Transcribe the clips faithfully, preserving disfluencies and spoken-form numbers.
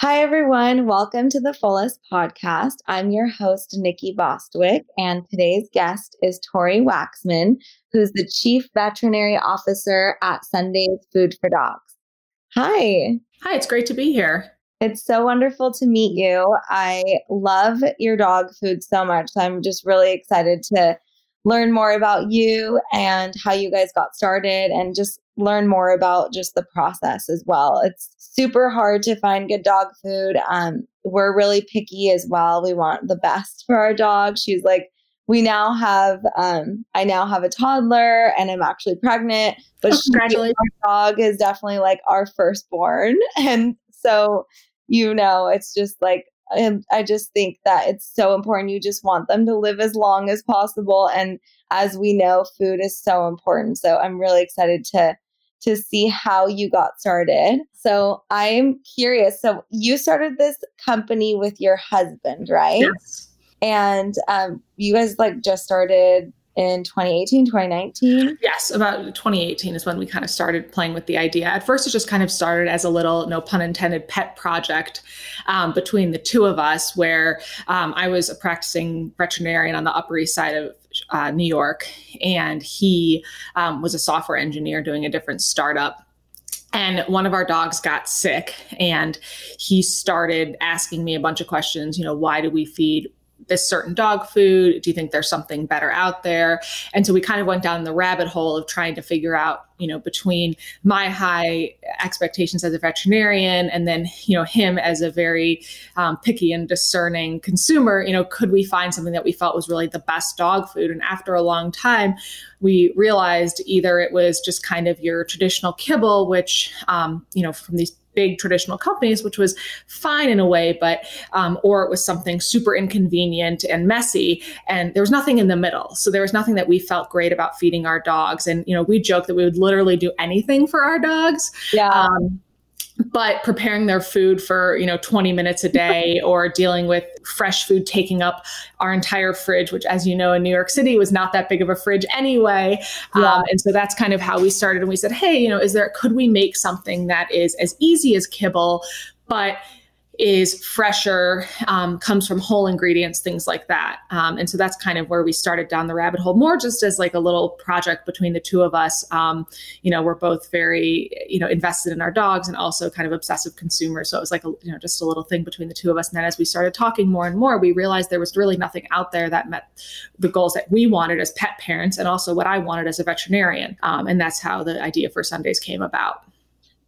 Hi, everyone. Welcome to the Fullest Podcast. I'm your host, Nikki Bostwick, and today's guest is Tory Waxman, who's the Chief Veterinary Officer at Sunday's Food for Dogs. Hi. Hi, it's great to be here. It's so wonderful to meet you. I love your dog food so much. So I'm just really excited to learn more about you and how you guys got started and just learn more about just the process as well. It's super hard to find good dog food. Um, we're really picky as well. We want the best for our dog. She's like, we now have, um, I now have a toddler and I'm actually pregnant, but oh, she, our dog is definitely like our firstborn. And so, you know, it's just like, And I just think that it's so important. You just want them to live as long as possible. And as we know, food is so important. So I'm really excited to to see how you got started. So I'm curious. So you started this company with your husband, right? Yes. And um, you guys like just started in twenty eighteen, twenty nineteen? Yes, about twenty eighteen is when we kind of started playing with the idea. At first, it just kind of started as a little, no pun intended, pet project um, between the two of us, where um, I was a practicing veterinarian on the Upper East Side of uh, New York, and he um, was a software engineer doing a different startup. And one of our dogs got sick, and he started asking me a bunch of questions, you know, why do we feed this certain dog food? Do you think there's something better out there? And so we kind of went down the rabbit hole of trying to figure out, you know, between my high expectations as a veterinarian and then, you know, him as a very um, picky and discerning consumer, you know, could we find something that we felt was really the best dog food? And after a long time, we realized either it was just kind of your traditional kibble, which, um, you know, from these big traditional companies, which was fine in a way, but, um, or it was something super inconvenient and messy, and there was nothing in the middle. So there was nothing that we felt great about feeding our dogs. And, you know, we joked that we would literally do anything for our dogs. Yeah. Um, but preparing their food for, you know, twenty minutes a day or dealing with fresh food taking up our entire fridge, which, as you know, in New York City was not that big of a fridge anyway. Yeah. Um, and so that's kind of how we started. And we said, hey, you know, is there, could we make something that is as easy as kibble, but is fresher, um, comes from whole ingredients, things like that. Um, and so that's kind of where we started down the rabbit hole, more just as like a little project between the two of us. Um, you know, we're both very, you know, invested in our dogs and also kind of obsessive consumers. So it was like, a, you know, just a little thing between the two of us. And then as we started talking more and more, we realized there was really nothing out there that met the goals that we wanted as pet parents and also what I wanted as a veterinarian. Um, and that's how the idea for Sunday's came about.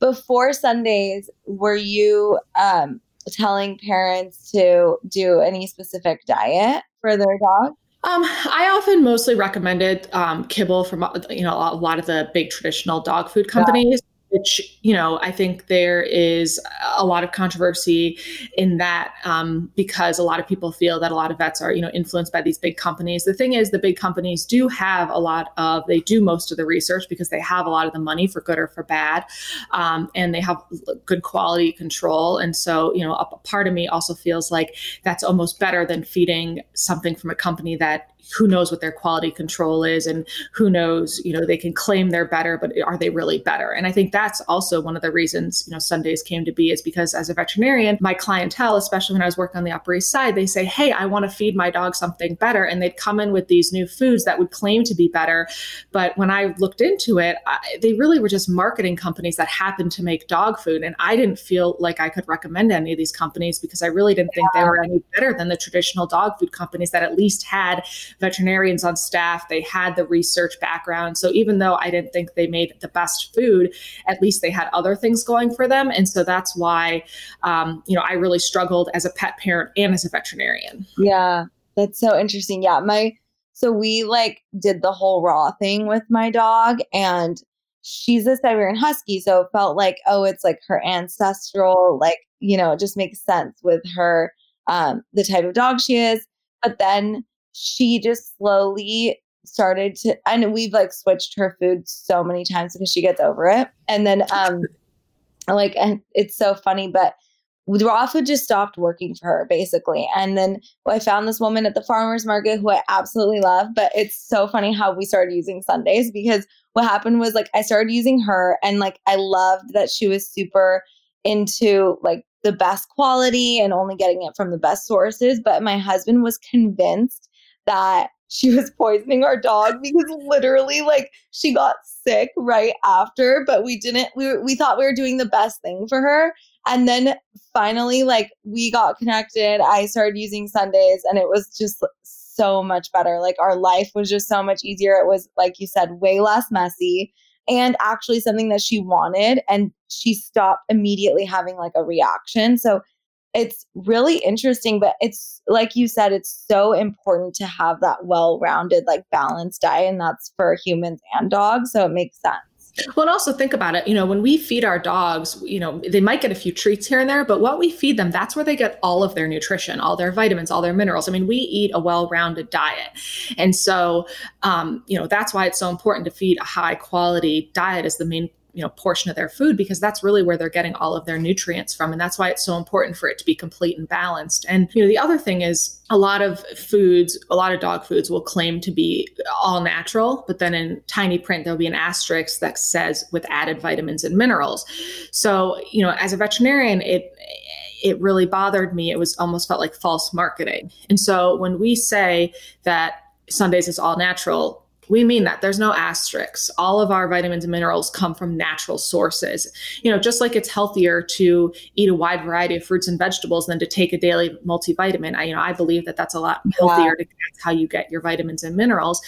Before Sunday's, were you, um, telling parents to do any specific diet for their dog? Um, I often mostly recommended um, kibble from, you know, a lot of the big traditional dog food companies, yeah. which, you know, I think there is a lot of controversy in that um, because a lot of people feel that a lot of vets are, you know, influenced by these big companies. The thing is, the big companies do have a lot of, they do most of the research because they have a lot of the money for good or for bad. Um, and they have good quality control. And so, you know, a part of me also feels like that's almost better than feeding something from a company that who knows what their quality control is and who knows, you know, they can claim they're better, but are they really better? And I think that's also one of the reasons, you know, Sunday's came to be is because as a veterinarian, my clientele, especially when I was working on the Upper East Side, they say, hey, I want to feed my dog something better. And they'd come in with these new foods that would claim to be better. But when I looked into it, I, they really were just marketing companies that happened to make dog food. And I didn't feel like I could recommend any of these companies because I really didn't think yeah. they were any better than the traditional dog food companies that at least had veterinarians on staff. They had the research background. So even though I didn't think they made the best food, at least they had other things going for them. And so that's why, um, you know, I really struggled as a pet parent and as a veterinarian. Yeah, that's so interesting. Yeah, my so we like did the whole raw thing with my dog, and she's a Siberian husky. So it felt like, oh, it's like her ancestral, like, you know, it just makes sense with her, um, the type of dog she is. But then she just slowly started to, and we've like switched her food so many times because she gets over it. And then, um, like, and it's so funny, but raw food just stopped working for her basically. And then well, I found this woman at the farmer's market who I absolutely love, but it's so funny how we started using Sunday's because what happened was like, I started using her and like, I loved that she was super into like the best quality and only getting it from the best sources. But my husband was convinced that she was poisoning our dog because literally like she got sick right after, but we didn't, we, we thought we were doing the best thing for her. And then finally, like we got connected. I started using Sunday's and it was just so much better. Like our life was just so much easier. It was, like you said, way less messy and actually something that she wanted. And she stopped immediately having like a reaction. So it's really interesting, but it's like you said, it's so important to have that well-rounded, like balanced diet. And that's for humans and dogs. So it makes sense. Well, and also think about it, you know, when we feed our dogs, you know, they might get a few treats here and there, but what we feed them, that's where they get all of their nutrition, all their vitamins, all their minerals. I mean, we eat a well-rounded diet. And so, um, you know, that's why it's so important to feed a high quality diet as the main, you know, portion of their food, because that's really where they're getting all of their nutrients from. And that's why it's so important for it to be complete and balanced. And, you know, the other thing is a lot of foods, a lot of dog foods will claim to be all natural, but then in tiny print, there'll be an asterisk that says with added vitamins and minerals. So, you know, as a veterinarian, it, it really bothered me. It was almost felt like false marketing. And so when we say that Sunday's is all natural, we mean that there's no asterisks. All of our vitamins and minerals come from natural sources. You know, just like it's healthier to eat a wide variety of fruits and vegetables than to take a daily multivitamin. I, you know, I believe that that's a lot healthier. Wow. To that's how you get your vitamins and minerals.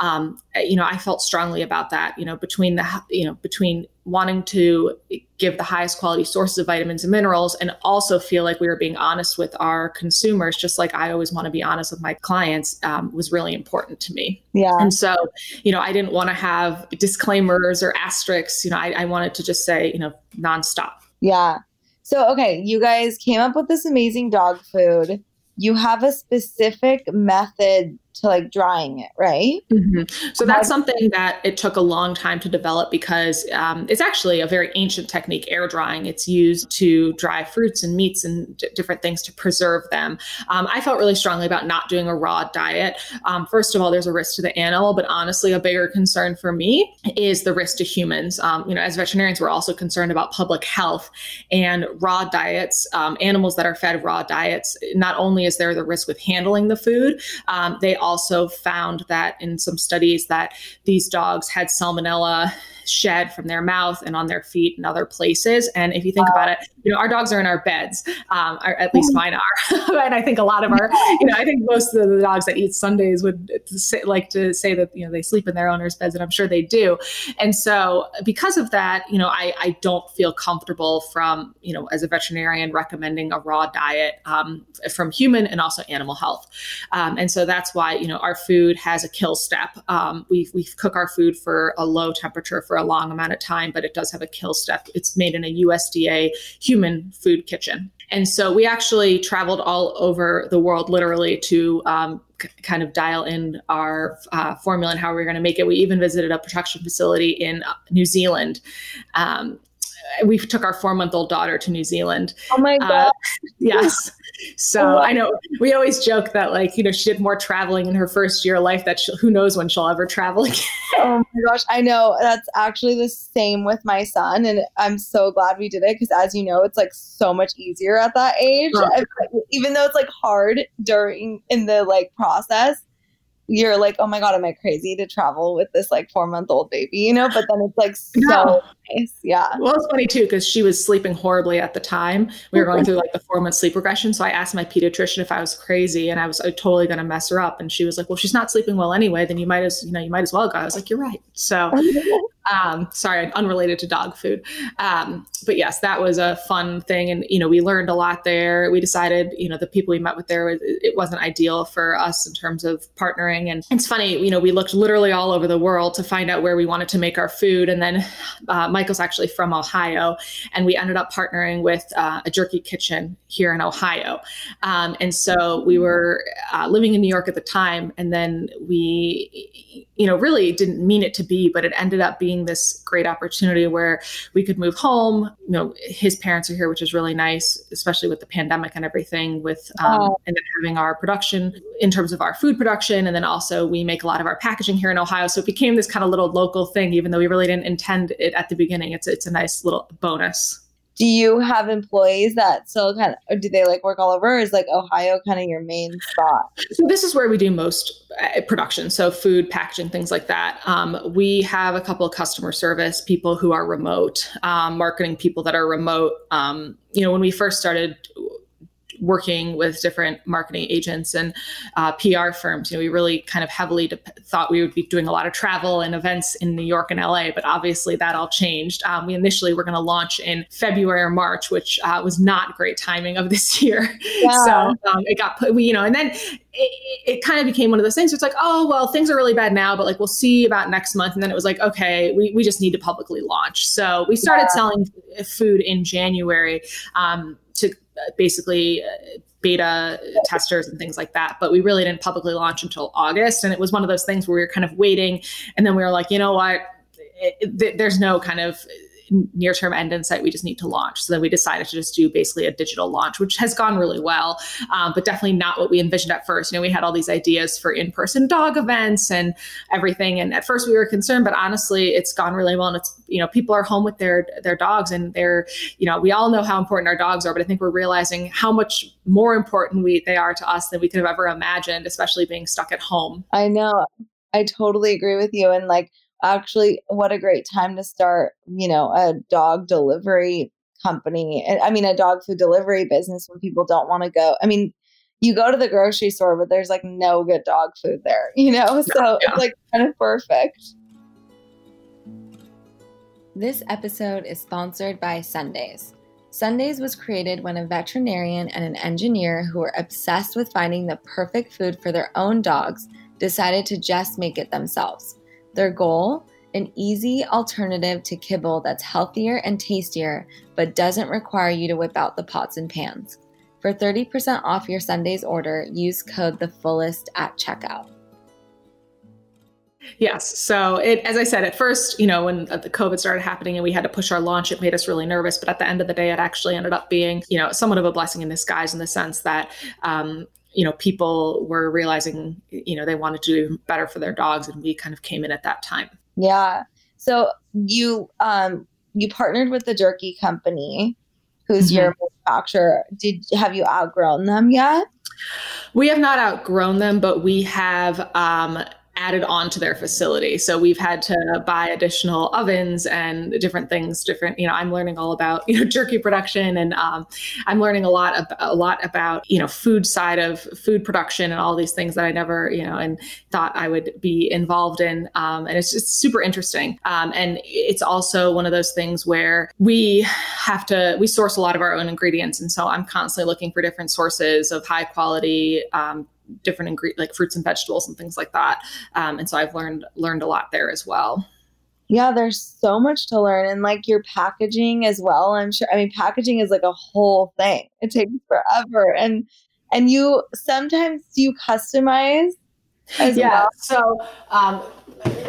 Um, you know, I felt strongly about that. You know, between the, you know, between wanting to give the highest quality sources of vitamins and minerals and also feel like we were being honest with our consumers, just like I always want to be honest with my clients, um, was really important to me. Yeah. And so, you know, I didn't want to have disclaimers or asterisks. You know, I, I wanted to just say, you know, nonstop. Yeah. So, okay. You guys came up with this amazing dog food. You have a specific method to like drying it, right? Mm-hmm. So that's something that it took a long time to develop because um, it's actually a very ancient technique, air drying. It's used to dry fruits and meats and d- different things to preserve them. Um, I felt really strongly about not doing a raw diet. Um, first of all, there's a risk to the animal, but honestly, a bigger concern for me is the risk to humans. Um, you know, as veterinarians, we're also concerned about public health and raw diets, um, animals that are fed raw diets. Not only is there the risk with handling the food, um, they also also found that in some studies that these dogs had salmonella shed from their mouth and on their feet and other places. And if you think about it, you know, our dogs are in our beds, um, or at least mine are. And I think a lot of our, you know, I think most of the dogs that eat Sundays would say, like to say that, you know, they sleep in their owner's beds, and I'm sure they do. And so because of that, you know, I, I don't feel comfortable from, you know, as a veterinarian recommending a raw diet um, from human and also animal health. Um, and so that's why, you know, our food has a kill step. Um, we we cook our food for a low temperature for a long amount of time, but it does have a kill step. It's made in a U S D A human food kitchen. And so we actually traveled all over the world, literally, to um, c- kind of dial in our uh, formula and how we were going to make it. We even visited a production facility in New Zealand. Um, we took our four-month-old daughter to New Zealand. Oh, my God. Uh, yes. So I know we always joke that, like, you know, she did more traveling in her first year of life that she, who knows when she'll ever travel again. Oh my gosh. I know. That's actually the same with my son. And I'm so glad we did it because, as you know, it's like so much easier at that age. Oh. Even though it's like hard during in the like process, you're like, oh my God, am I crazy to travel with this like four month old baby, you know? But then it's like so no. nice. Yeah. Well, it's funny too, because she was sleeping horribly at the time. We were going through like the four month sleep regression. So I asked my pediatrician if I was crazy and I was uh, totally going to mess her up. And she was like, well, she's not sleeping well anyway, then you might as, you know, you might as well go. I was like, you're right. So Um, sorry, unrelated to dog food. Um, but yes, that was a fun thing. And, you know, we learned a lot there. We decided, you know, the people we met with there, it wasn't ideal for us in terms of partnering. And it's funny, you know, we looked literally all over the world to find out where we wanted to make our food. And then uh, Michael's actually from Ohio, and we ended up partnering with uh, a jerky kitchen here in Ohio. Um, and so we were uh, living in New York at the time. And then we, you know, really didn't mean it to be, but it ended up being this great opportunity where we could move home. You know, his parents are here, which is really nice, especially with the pandemic and everything with, um, oh. and then having our production in terms of our food production. And then also we make a lot of our packaging here in Ohio. So it became this kind of little local thing, even though we really didn't intend it at the beginning. It's, it's a nice little bonus. Do you have employees that still kind of, or do they like work all over? Or is like Ohio kind of your main spot? So this is where we do most uh, production. So food, packaging, things like that. Um, we have a couple of customer service people who are remote, um, marketing people that are remote. Um, you know, when we first started working with different marketing agents and uh, P R firms, you know, we really kind of heavily de- thought we would be doing a lot of travel and events in New York and L A, but obviously that all changed. Um, we initially were going to launch in February or March, which uh, was not great timing of this year. Yeah. So um, it got put, you know, and then It, it kind of became one of those things. It's like, oh, well, things are really bad now, but like, we'll see about next month. And then it was like, okay, we, we just need to publicly launch. So we started yeah. selling food in January um, to basically beta testers and things like that. But we really didn't publicly launch until August. And it was one of those things where we were kind of waiting. And then we were like, you know what, it, it, there's no kind of near-term end in sight. We just need to launch. So then we decided to just do basically a digital launch, which has gone really well, um, but definitely not what we envisioned at first. You know, we had all these ideas for in-person dog events and everything. And at first we were concerned, but honestly, it's gone really well. And it's, you know, people are home with their, their dogs and they're, you know, we all know how important our dogs are, but I think we're realizing how much more important we, they are to us than we could have ever imagined, especially being stuck at home. I know. I totally agree with you. And like, actually, what a great time to start, you know, a dog delivery company. I mean, a dog food delivery business when people don't want to go. I mean, you go to the grocery store, but there's like no good dog food there, you know, so yeah. It's like kind of perfect. This episode is sponsored by Sunday's. Sunday's was created when a veterinarian and an engineer who were obsessed with finding the perfect food for their own dogs decided to just make it themselves. Their goal? An easy alternative to kibble that's healthier and tastier, but doesn't require you to whip out the pots and pans. For thirty percent off your Sunday's order, use code THEFULLEST at checkout. Yes. So it, as I said, at first, you know, when the COVID started happening and we had to push our launch, it made us really nervous. But at the end of the day, it actually ended up being, you know, somewhat of a blessing in disguise in the sense that, um, you know, people were realizing, you know, they wanted to do better for their dogs. And we kind of came in at that time. Yeah. So you, um, you partnered with the jerky company, who's mm-hmm. your manufacturer. Did, have you outgrown them yet? We have not outgrown them, but we have, um, added on to their facility. So we've had to buy additional ovens and different things, different, you know, I'm learning all about, you know, jerky production and um, I'm learning a lot, ab- a lot about, you know, food side of food production and all these things that I never, you know, and thought I would be involved in. Um, and it's just super interesting. Um, and it's also one of those things where we have to, we source a lot of our own ingredients. And so I'm constantly looking for different sources of high quality, um, different ingre- like fruits and vegetables and things like that. Um, and so I've learned, learned a lot there as well. Yeah. There's so much to learn and like your packaging as well. I'm sure, I mean, packaging is like a whole thing. It takes forever. And, and you sometimes you customize as yeah. well. So, um,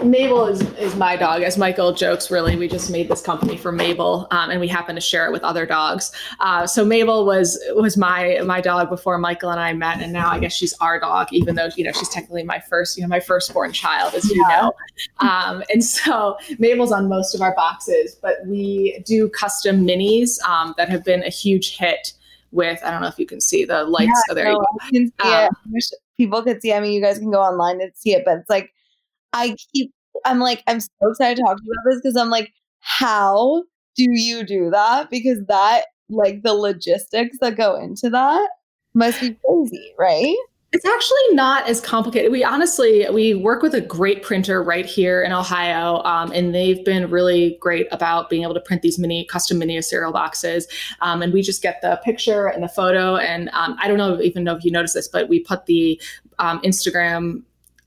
Mabel is, is my dog. As Michael jokes, really, we just made this company for Mabel, um, and we happen to share it with other dogs. Uh, so Mabel was was my my dog before Michael and I met, and now I guess she's our dog, even though, you know, she's technically my first, you know, my firstborn child, as you yeah. know. Um, and so Mabel's on most of our boxes, but we do custom minis um, that have been a huge hit with, I don't know if you can see the lights. Yeah, oh, there no, you go. I can see um, it. I wish people could see. I mean, you guys can go online and see it, but it's like, I keep, I'm like, I'm so excited to talk to you about this because I'm like, how do you do that? Because that, like the logistics that go into that must be crazy, right? It's actually not as complicated. We honestly, we work with a great printer right here in Ohio, um, and they've been really great about being able to print these mini custom mini cereal boxes. Um, and we just get the picture and the photo. And um, I don't know, even know if you noticed this, but we put the um, Instagram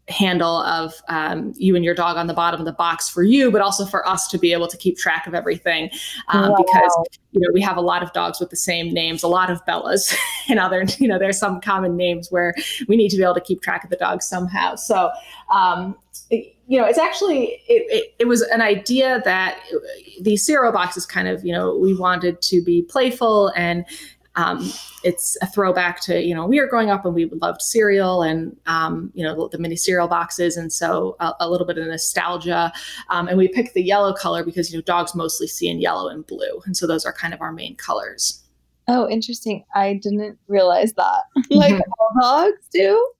handle of um, you and your dog on the bottom of the box for you, but also for us to be able to keep track of everything. Um, wow. Because, you know, we have a lot of dogs with the same names, a lot of Bellas and other, you know, there's some common names where we need to be able to keep track of the dogs somehow. So, um, it, you know, it's actually, it, it, it was an idea that the cereal boxes kind of, you know, we wanted to be playful and, um, it's a throwback to, you know, we were growing up and we loved cereal and, um, you know, the, the mini cereal boxes. And so a, a little bit of nostalgia. Um, and we picked the yellow color because, you know, dogs mostly see in yellow and blue. And so those are kind of our main colors. Oh, interesting. I didn't realize that. Like all dogs do.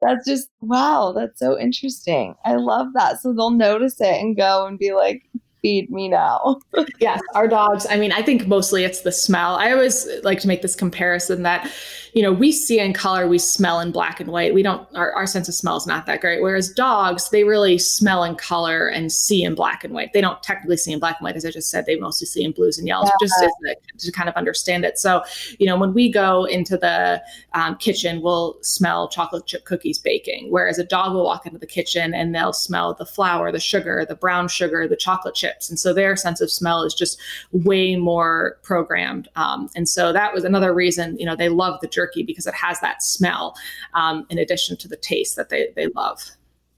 That's just, wow, that's so interesting. I love that. So they'll notice it and go and be like, feed me now. Yes, our dogs. I mean, I think mostly it's the smell. I always like to make this comparison that, you know, we see in color, we smell in black and white. We don't, our, our sense of smell is not that great. Whereas dogs, they really smell in color and see in black and white. They don't technically see in black and white, as I just said, they mostly see in blues and yellows, yeah. But just to kind of understand it. So, you know, when we go into the um, kitchen, we'll smell chocolate chip cookies baking. Whereas a dog will walk into the kitchen and they'll smell the flour, the sugar, the brown sugar, the chocolate chip. And so their sense of smell is just way more programmed. Um, and so that was another reason, you know, they love the jerky because it has that smell um, in addition to the taste that they, they love.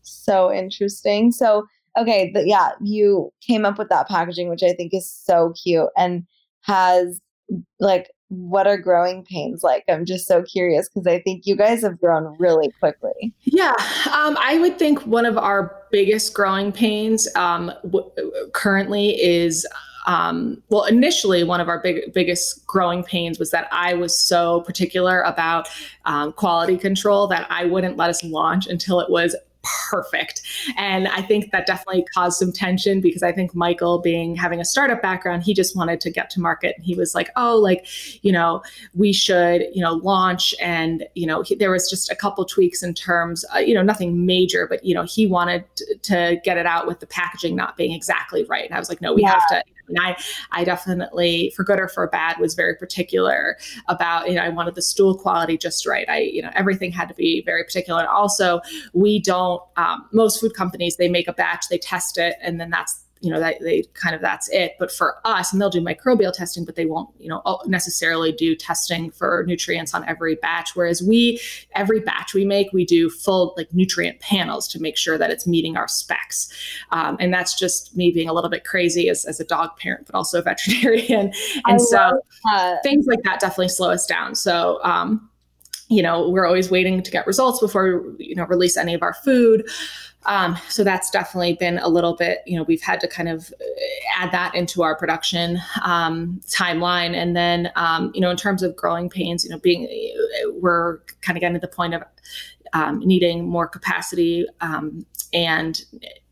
So interesting. So, okay. But yeah, you came up with that packaging, which I think is so cute and has like, what are growing pains like? I'm just so curious because I think you guys have grown really quickly. Yeah, um, I would think one of our biggest growing pains um, w- currently is... Um, well, initially, one of our big, biggest growing pains was that I was so particular about um, quality control that I wouldn't let us launch until it was perfect. And I think that definitely caused some tension because I think Michael being having a startup background, he just wanted to get to market. And he was like, oh, like, you know, we should, you know, launch. And, you know, he, there was just a couple tweaks in terms, uh, you know, nothing major, but, you know, he wanted t- to get it out with the packaging not being exactly right. And I was like, no, we yeah. have to. And I, I definitely, for good or for bad, was very particular about, you know, I wanted the stool quality just right. I, you know, everything had to be very particular. And also we don't, um, most food companies, they make a batch, they test it, and then that's, you know, that they kind of, that's it. But for us, and they'll do microbial testing, but they won't, you know, necessarily do testing for nutrients on every batch. Whereas we, every batch we make, we do full like nutrient panels to make sure that it's meeting our specs. Um, and that's just me being a little bit crazy as, as a dog parent, but also a veterinarian. And so things like that definitely slow us down. So, um, you know, we're always waiting to get results before we, you know, release any of our food. Um, so that's definitely been a little bit, you know, we've had to kind of add that into our production um, timeline. And then, um, you know, in terms of growing pains, you know, being, we're kind of getting to the point of um, needing more capacity. Um, and,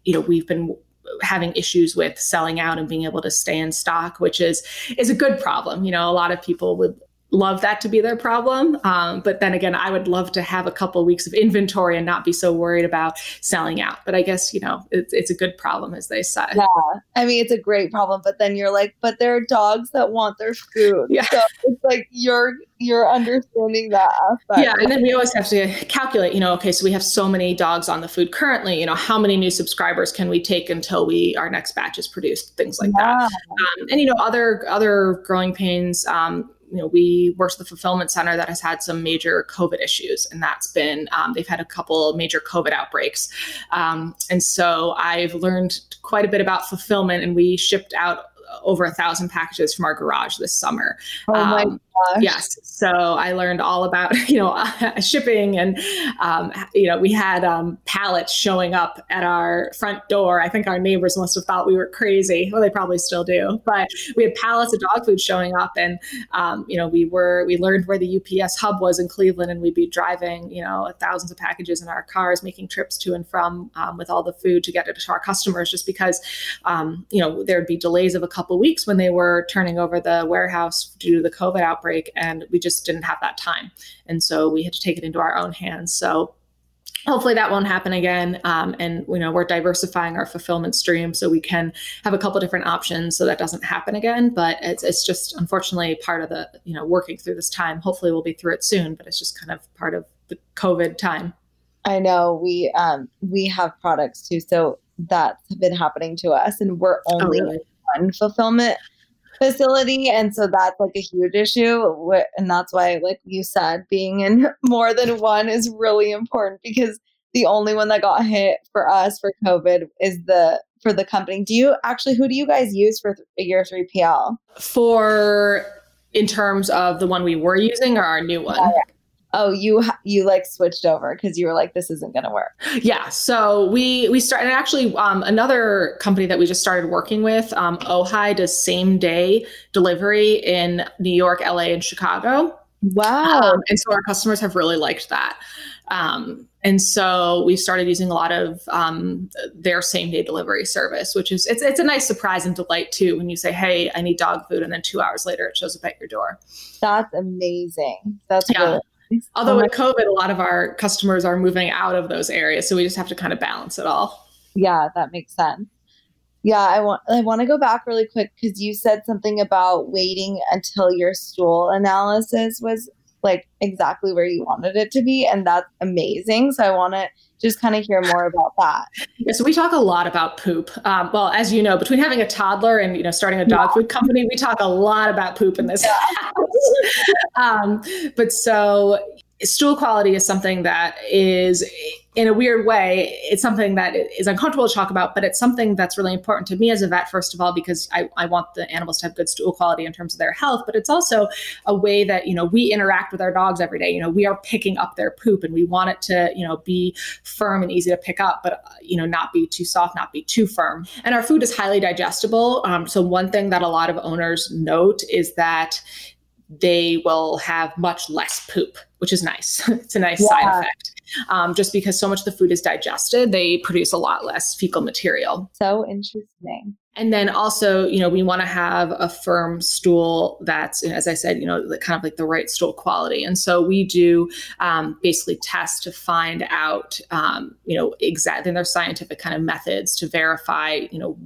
you know, we've been having issues with selling out and being able to stay in stock, which is, is a good problem. You know, a lot of people would love that to be their problem. Um, but then again, I would love to have a couple of weeks of inventory and not be so worried about selling out. But I guess, you know, it's, it's a good problem, as they say. Yeah. I mean, it's a great problem, but then you're like, but there are dogs that want their food. Yeah. So it's like, you're, you're understanding that aspect. Yeah. And then we always have to calculate, you know, okay, so we have so many dogs on the food currently, you know, how many new subscribers can we take until we, our next batch is produced, things like yeah. that. Um, and, you know, other, other growing pains, um, you know, we work with the fulfillment center that has had some major COVID issues, and that's been, um, they've had a couple major COVID outbreaks. Um, and so I've learned quite a bit about fulfillment, and we shipped out over a thousand packages from our garage this summer. Oh my um, gosh. Yes. So I learned all about, you know, uh, shipping and, um, you know, we had um, pallets showing up at our front door. I think our neighbors must have thought we were crazy. Well, they probably still do, but we had pallets of dog food showing up, and, um, you know, we were, we learned where the U P S hub was in Cleveland, and we'd be driving, you know, thousands of packages in our cars, making trips to and from um, with all the food to get it to our customers, just because, um, you know, there'd be delays of a couple of weeks when they were turning over the warehouse due to the COVID outbreak, and we just didn't have that time. And so we had to take it into our own hands. So hopefully that won't happen again. Um, and, you know, we're diversifying our fulfillment stream so we can have a couple different options so that doesn't happen again. But it's, it's just unfortunately part of the, you know, working through this time. Hopefully we'll be through it soon, but it's just kind of part of the COVID time. I know we, um, we have products too. So that's been happening to us, and we're only oh, really? one fulfillment facility. And so that's like a huge issue. And that's why, like you said, being in more than one is really important, because the only one that got hit for us for COVID is the, for the company. Do you actually, who do you guys use for th- your three P L? For in terms of the one we were using or our new one? Yeah. Oh, you you like switched over because you were like, this isn't going to work. Yeah. So we we started actually um, another company that we just started working with. Um, Ojai does same day delivery in New York, L A, and Chicago. Wow. Um, and so our customers have really liked that. Um, and so we started using a lot of um, their same day delivery service, which is it's it's a nice surprise and delight, too, when you say, hey, I need dog food. And then two hours later, it shows up at your door. That's amazing. That's yeah. really Although with COVID, a lot of our customers are moving out of those areas. So we just have to kind of balance it all. Yeah, that makes sense. Yeah, I want I want to go back really quick because you said something about waiting until your stool analysis was like exactly where you wanted it to be. And that's amazing. So I want to just kind of hear more about that. Yeah, so we talk a lot about poop. Um, well, as you know, between having a toddler and, you know, starting a dog yeah. food company, we talk a lot about poop in this yeah. house. Um, but so stool quality is something that is, in a weird way, it's something that is uncomfortable to talk about, but it's something that's really important to me as a vet, first of all, because I, I want the animals to have good stool quality in terms of their health, but it's also a way that, you know, we interact with our dogs every day. You know, we are picking up their poop and we want it to, you know, be firm and easy to pick up, but, you know, not be too soft, not be too firm. And our food is highly digestible. Um, so one thing that a lot of owners note is that they will have much less poop, which is nice. It's a nice yeah. side effect. Um, just because so much of the food is digested, they produce a lot less fecal material. So interesting. And then also, you know, we want to have a firm stool that's, as I said, you know, kind of like the right stool quality. And so we do um, basically tests to find out, um, you know, exactly their scientific kind of methods to verify, you know,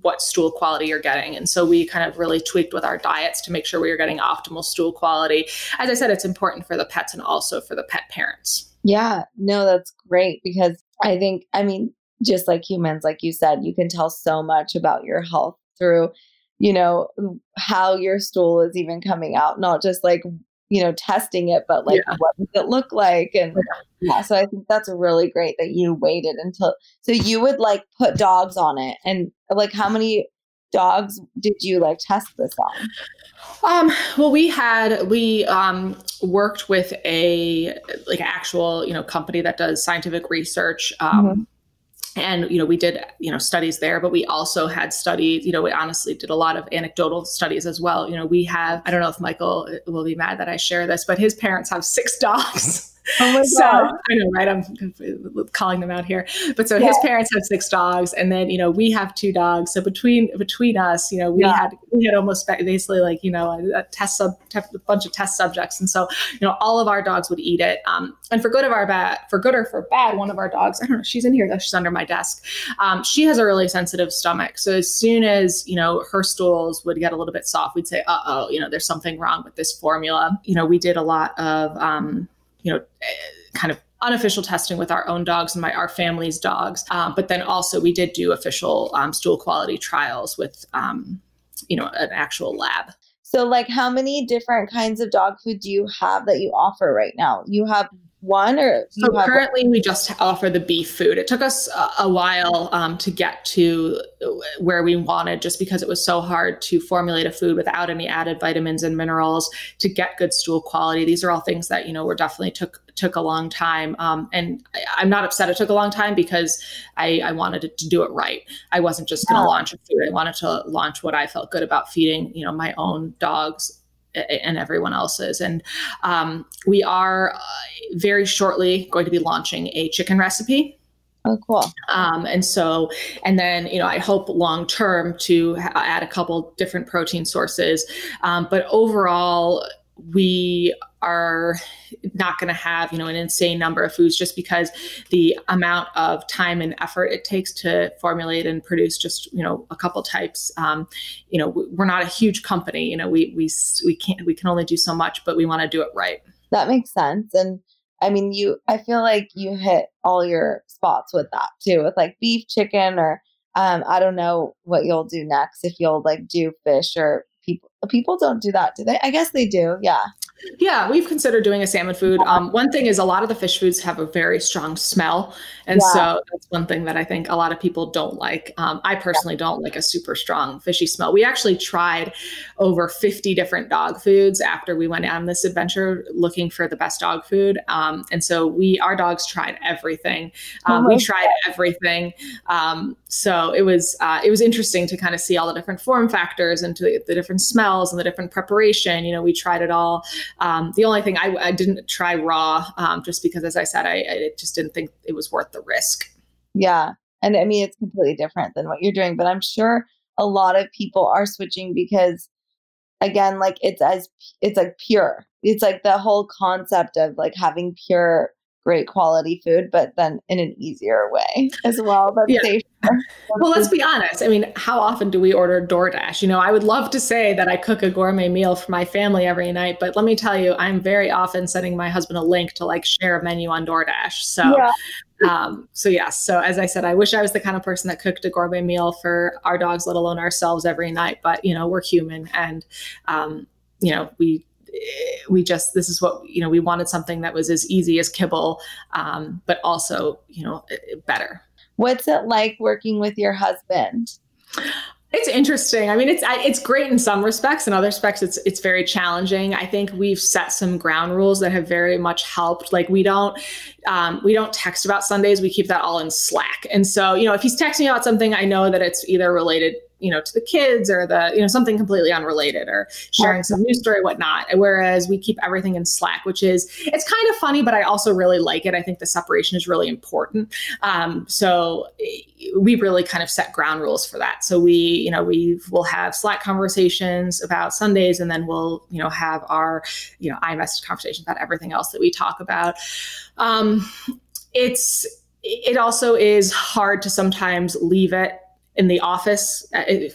what stool quality you're getting. And so we kind of really tweaked with our diets to make sure we were getting optimal stool quality. As I said, it's important for the pets and also for the pet parents. Yeah, no, that's great because I think, I mean, just like humans, like you said, you can tell so much about your health through, you know, how your stool is even coming out, not just like, you know, testing it, but like, yeah. what does it look like? And yeah, so I think that's really great that you waited until, so you would like put dogs on it and like how many dogs did you like test this on? Um, well, we had, we um, worked with a like actual, you know, company that does scientific research. Um, mm-hmm. And, you know, we did, you know, studies there, but we also had studies, you know, we honestly did a lot of anecdotal studies as well. You know, we have, I don't know if Michael will be mad that I share this, but his parents have six dogs. Oh my God. So I know, right? I'm calling them out here. But so yeah. his parents have six dogs, and then you know we have two dogs. So between between us, you know, we yeah. had we had almost basically like you know a, a test sub a bunch of test subjects, and so you know all of our dogs would eat it. Um, and for good of our bad, for good or for bad, one of our dogs, I don't know, she's in here though, she's under my desk. Um, she has a really sensitive stomach, so as soon as you know her stools would get a little bit soft, we'd say, uh oh, you know, there's something wrong with this formula. You know, we did a lot of. Um, you know, kind of unofficial testing with our own dogs and my, our family's dogs. Um, but then also we did do official um, stool quality trials with, um, you know, an actual lab. So like how many different kinds of dog food do you have that you offer right now? You have one or? So currently one? We just offer the beef food. It took us a, a while um, to get to where we wanted just because it was so hard to formulate a food without any added vitamins and minerals to get good stool quality. These are all things that, you know, were definitely took took a long time. Um, and I, I'm not upset it took a long time because I, I wanted it to do it right. I wasn't just going to yeah. launch a food. I wanted to launch what I felt good about feeding, you know, my own dogs and everyone else's. And um, we are uh, very shortly going to be launching a chicken recipe. Oh, cool. Um, and so, and then, you know, I hope long term to ha- add a couple different protein sources. Um, but overall, we are not going to have, you know, an insane number of foods just because the amount of time and effort it takes to formulate and produce just, you know, a couple types. Um, you know, we're not a huge company, you know, we, we, we can't, we can only do so much, but we want to do it right. That makes sense. And I mean, you, I feel like you hit all your spots with that too, with like beef, chicken, or, um, I don't know what you'll do next. If you'll like do fish or people, people don't do that, do they? I guess they do. Yeah. Yeah, we've considered doing a salmon food. Um, one thing is a lot of the fish foods have a very strong smell. And yeah. so that's one thing that I think a lot of people don't like. Um, I personally yeah. don't like a super strong fishy smell. We actually tried over fifty different dog foods after we went on this adventure looking for the best dog food. Um, and so we, our dogs tried everything. Um, mm-hmm. We tried everything. Um, so it was, uh, it was interesting to kind of see all the different form factors and to the different smells and the different preparation. You know, we tried it all. Um, the only thing I, I didn't try raw, um, just because, as I said, I, I just didn't think it was worth the risk. Yeah. And I mean, it's completely different than what you're doing, but I'm sure a lot of people are switching because, again, like it's as, it's like pure, it's like the whole concept of like having pure, great quality food, but then in an easier way as well. That's yeah. safer. Well, let's be honest. I mean, how often do we order DoorDash? You know, I would love to say that I cook a gourmet meal for my family every night, but let me tell you, I'm very often sending my husband a link to like share a menu on DoorDash. So, yeah. um, so yes. Yeah, so as I said, I wish I was the kind of person that cooked a gourmet meal for our dogs, let alone ourselves every night, but you know, we're human and, um, you know, we, we just, this is what, you know, we wanted something that was as easy as kibble, um, but also, you know, better. What's it like working with your husband? It's interesting. I mean, it's, it's great in some respects. In other respects, it's, it's very challenging. I think we've set some ground rules that have very much helped. Like we don't, um, we don't text about Sundays. We keep that all in Slack. And so, you know, if he's texting about something, I know that it's either related you know, to the kids or the, you know, something completely unrelated or sharing some news story, whatnot. Whereas we keep everything in Slack, which is, it's kind of funny, but I also really like it. I think the separation is really important. Um, so we really kind of set ground rules for that. So we, you know, we will have Slack conversations about Sundays and then we'll, you know, have our, you know, iMessage conversations about everything else that we talk about. Um, it's, it also is hard to sometimes leave it in the office,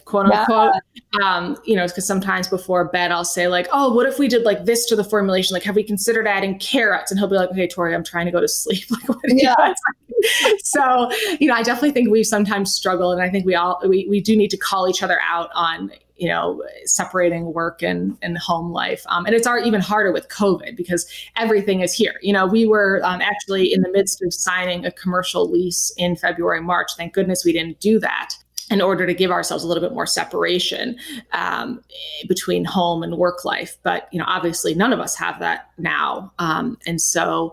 quote unquote, yeah. um, you know, because sometimes before bed, I'll say like, oh, what if we did like this to the formulation? Like, have we considered adding carrots? And he'll be like, okay, Tori, I'm trying to go to sleep. Like, what do yeah. you So, you know, I definitely think we sometimes struggle. And I think we all, we, we do need to call each other out on, you know, separating work and, and home life. Um, and it's our, even harder with COVID because everything is here. You know, we were um, actually in the midst of signing a commercial lease in February, March. Thank goodness we didn't do that, in order to give ourselves a little bit more separation um, between home and work life. But, you know, obviously none of us have that now. Um, and so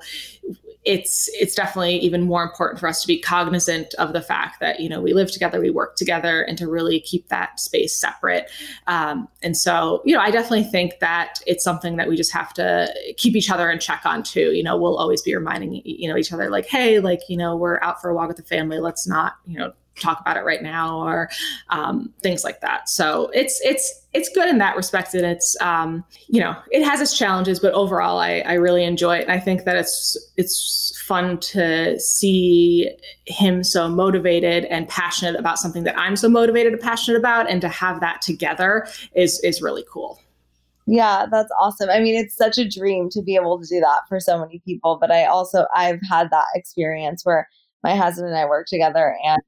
it's it's definitely even more important for us to be cognizant of the fact that, you know, we live together, we work together, and to really keep that space separate. Um, and so, you know, I definitely think that it's something that we just have to keep each other in check on too. You know, we'll always be reminding, you know, each other like, hey, like, you know, we're out for a walk with the family. Let's not, you know, talk about it right now or um, things like that. So it's, it's, it's good in that respect. And it's, um, you know, it has its challenges, but overall I, I really enjoy it. And I think that it's, it's fun to see him so motivated and passionate about something that I'm so motivated and passionate about. And to have that together is, is really cool. Yeah, that's awesome. I mean, it's such a dream to be able to do that for so many people, but I also, I've had that experience where my husband and I work together and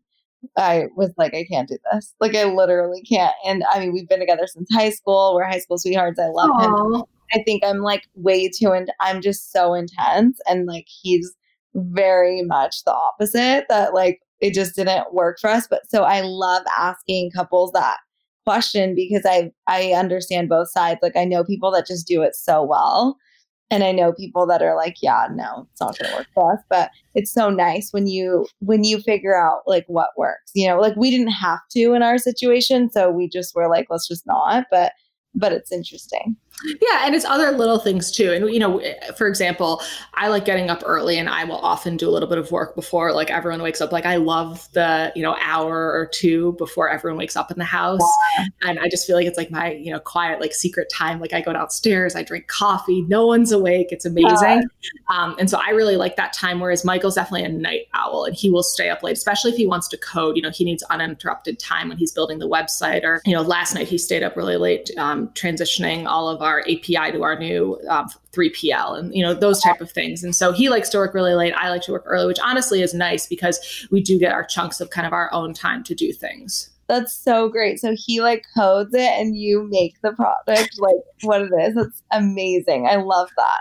I was like, I can't do this. Like, I literally can't. And I mean, we've been together since high school. We're high school sweethearts. I love Aww. him. I think I'm like way too, and I'm just so intense. And like, he's very much the opposite that like, it just didn't work for us. But so I love asking couples that question because I, I understand both sides. Like, I know people that just do it so well. And I know people that are like, yeah, no, it's not going to work for us. But it's so nice when you when you figure out like what works, you know, like we didn't have to in our situation. So we just were like, let's just not. But but it's interesting. Yeah. And it's other little things too. And, you know, for example, I like getting up early and I will often do a little bit of work before like everyone wakes up. Like I love the, you know, hour or two before everyone wakes up in the house. Yeah. And I just feel like it's like my, you know, quiet, like secret time. Like I go downstairs, I drink coffee, no one's awake. It's amazing. Yeah. Um, and so I really like that time. Whereas Michael's definitely a night owl and he will stay up late, especially if he wants to code, you know, he needs uninterrupted time when he's building the website or, you know, last night he stayed up really late, um, transitioning all of our our A P I to our new um, three P L and, you know, those type of things. And so he likes to work really late. I like to work early, which honestly is nice because we do get our chunks of kind of our own time to do things. That's so great. So he like codes it and you make the product like what it is. That's amazing. I love that.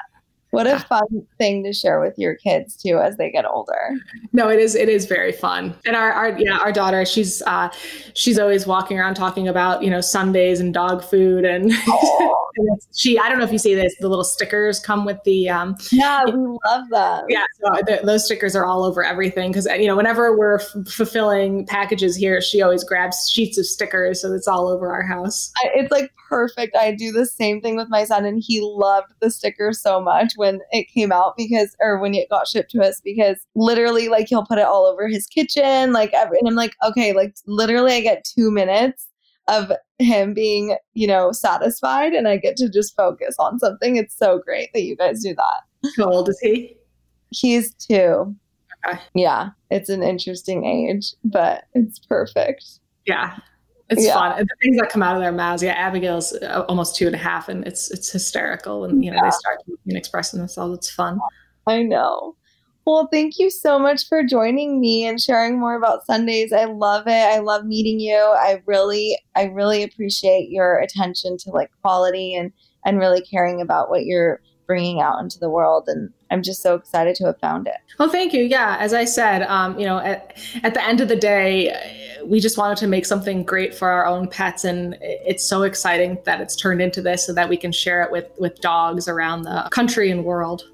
What a fun thing to share with your kids too as they get older. No, it is it is very fun. And our, our yeah, our daughter, she's uh, she's always walking around talking about, you know, Sundays and dog food and, oh. and she I don't know if you see this, the little stickers come with the um yeah, we love them. Yeah, so the, those stickers are all over everything because you know, whenever we're f- fulfilling packages here, she always grabs sheets of stickers, so it's all over our house. I, it's like perfect. I do the same thing with my son and he loved the stickers so much when it came out because, or when it got shipped to us, because literally like he'll put it all over his kitchen, like every, and I'm like, okay, like literally I get two minutes of him being, you know, satisfied and I get to just focus on something. It's so great that you guys do that. How old is he? He's two. Okay. Yeah. It's an interesting age, but it's perfect. Yeah. It's yeah. fun. The things that come out of their mouths. Yeah, Abigail's almost two and a half, and it's it's hysterical. And you know, yeah. they start and expressing themselves. It's fun. I know. Well, thank you so much for joining me and sharing more about Sundays. I love it. I love meeting you. I really, I really appreciate your attention to like quality and and really caring about what you're bringing out into the world. And I'm just so excited to have found it. Well, thank you. Yeah. As I said, um, you know, at, at the end of the day, we just wanted to make something great for our own pets. And it's so exciting that it's turned into this so that we can share it with, with dogs around the country and world.